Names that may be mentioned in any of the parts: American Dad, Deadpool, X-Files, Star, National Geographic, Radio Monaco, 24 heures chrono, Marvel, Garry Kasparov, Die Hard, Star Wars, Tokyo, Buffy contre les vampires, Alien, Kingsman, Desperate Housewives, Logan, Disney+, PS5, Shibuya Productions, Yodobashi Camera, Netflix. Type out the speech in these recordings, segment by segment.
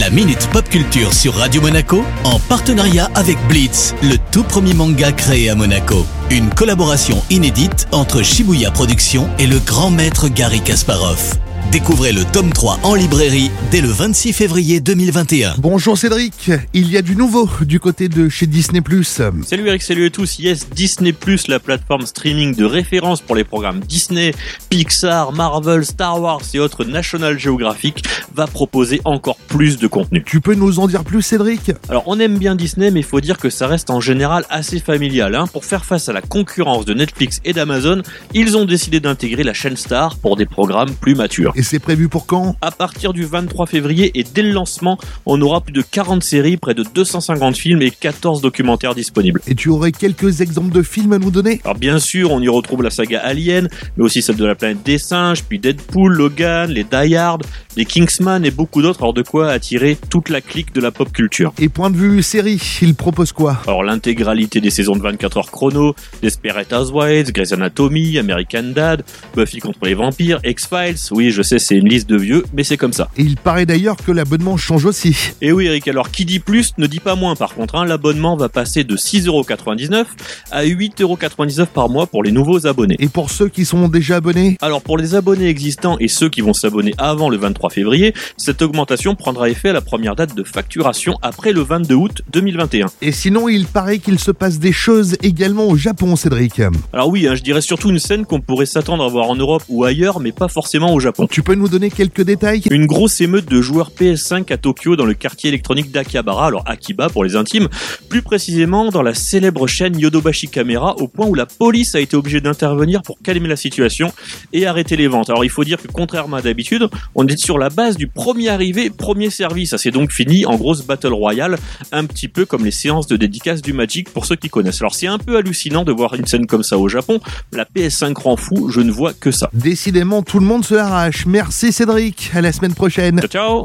La Minute Pop Culture sur Radio Monaco, en partenariat avec Blitz, le tout premier manga créé à Monaco. Une collaboration inédite entre Shibuya Productions et le grand maître Garry Kasparov. Découvrez le tome 3 en librairie dès le 26 février 2021. Bonjour Cédric, il y a du nouveau du côté de chez Disney+. Salut Eric, salut à tous. Yes, Disney+, la plateforme streaming de référence pour les programmes Disney, Pixar, Marvel, Star Wars et autres National Geographic, va proposer encore plus de contenu. Tu peux nous en dire plus Cédric ? Alors on aime bien Disney, mais il faut dire que ça reste en général assez familial. Pour faire face à la concurrence de Netflix et d'Amazon, ils ont décidé d'intégrer la chaîne Star pour des programmes plus matures. Et c'est prévu pour quand ? À partir du 23 février et dès le lancement, on aura plus de 40 séries, près de 250 films et 14 documentaires disponibles. Et tu aurais quelques exemples de films à nous donner ? Alors bien sûr, on y retrouve la saga Alien, mais aussi celle de la planète des singes, puis Deadpool, Logan, les Die Hard, les Kingsman et beaucoup d'autres, alors de quoi attirer toute la clique de la pop culture. Et point de vue série, il propose quoi ? Alors l'intégralité des saisons de 24 heures chrono, Desperate Housewives, Grey's Anatomy, American Dad, Buffy contre les vampires, X-Files, oui je sais, c'est une liste de vieux, mais c'est comme ça. Et il paraît d'ailleurs que l'abonnement change aussi. Et oui Eric, alors qui dit plus ne dit pas moins par contre. L'abonnement va passer de 6,99€ à 8,99€ par mois pour les nouveaux abonnés. Et pour ceux qui sont déjà abonnés ? Alors pour les abonnés existants et ceux qui vont s'abonner avant le 23 février, cette augmentation prendra effet à la première date de facturation après le 22 août 2021. Et sinon, il paraît qu'il se passe des choses également au Japon, Cédric. Alors oui, je dirais surtout une scène qu'on pourrait s'attendre à voir en Europe ou ailleurs, mais pas forcément au Japon. Tu peux nous donner quelques détails ? Une grosse émeute de joueurs PS5 à Tokyo dans le quartier électronique d'Akibara, alors Akiba pour les intimes, plus précisément dans la célèbre chaîne Yodobashi Camera, au point où la police a été obligée d'intervenir pour calmer la situation et arrêter les ventes. Alors il faut dire que contrairement à d'habitude, on est sur la base du premier arrivé, premier servi. Ça s'est donc fini en grosse battle royale, un petit peu comme les séances de dédicace du Magic pour ceux qui connaissent. Alors c'est un peu hallucinant de voir une scène comme ça au Japon, la PS5 rend fou, je ne vois que ça. Décidément, tout le monde se l'arrache. Merci Cédric, à la semaine prochaine. Ciao, ciao.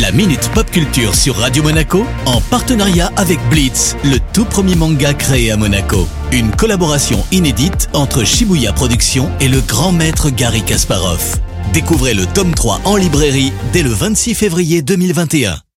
La Minute Pop Culture sur Radio Monaco, en partenariat avec Blitz, le tout premier manga créé à Monaco. Une collaboration inédite entre Shibuya Productions et le grand maître Garry Kasparov. Découvrez le tome 3 en librairie dès le 26 février 2021.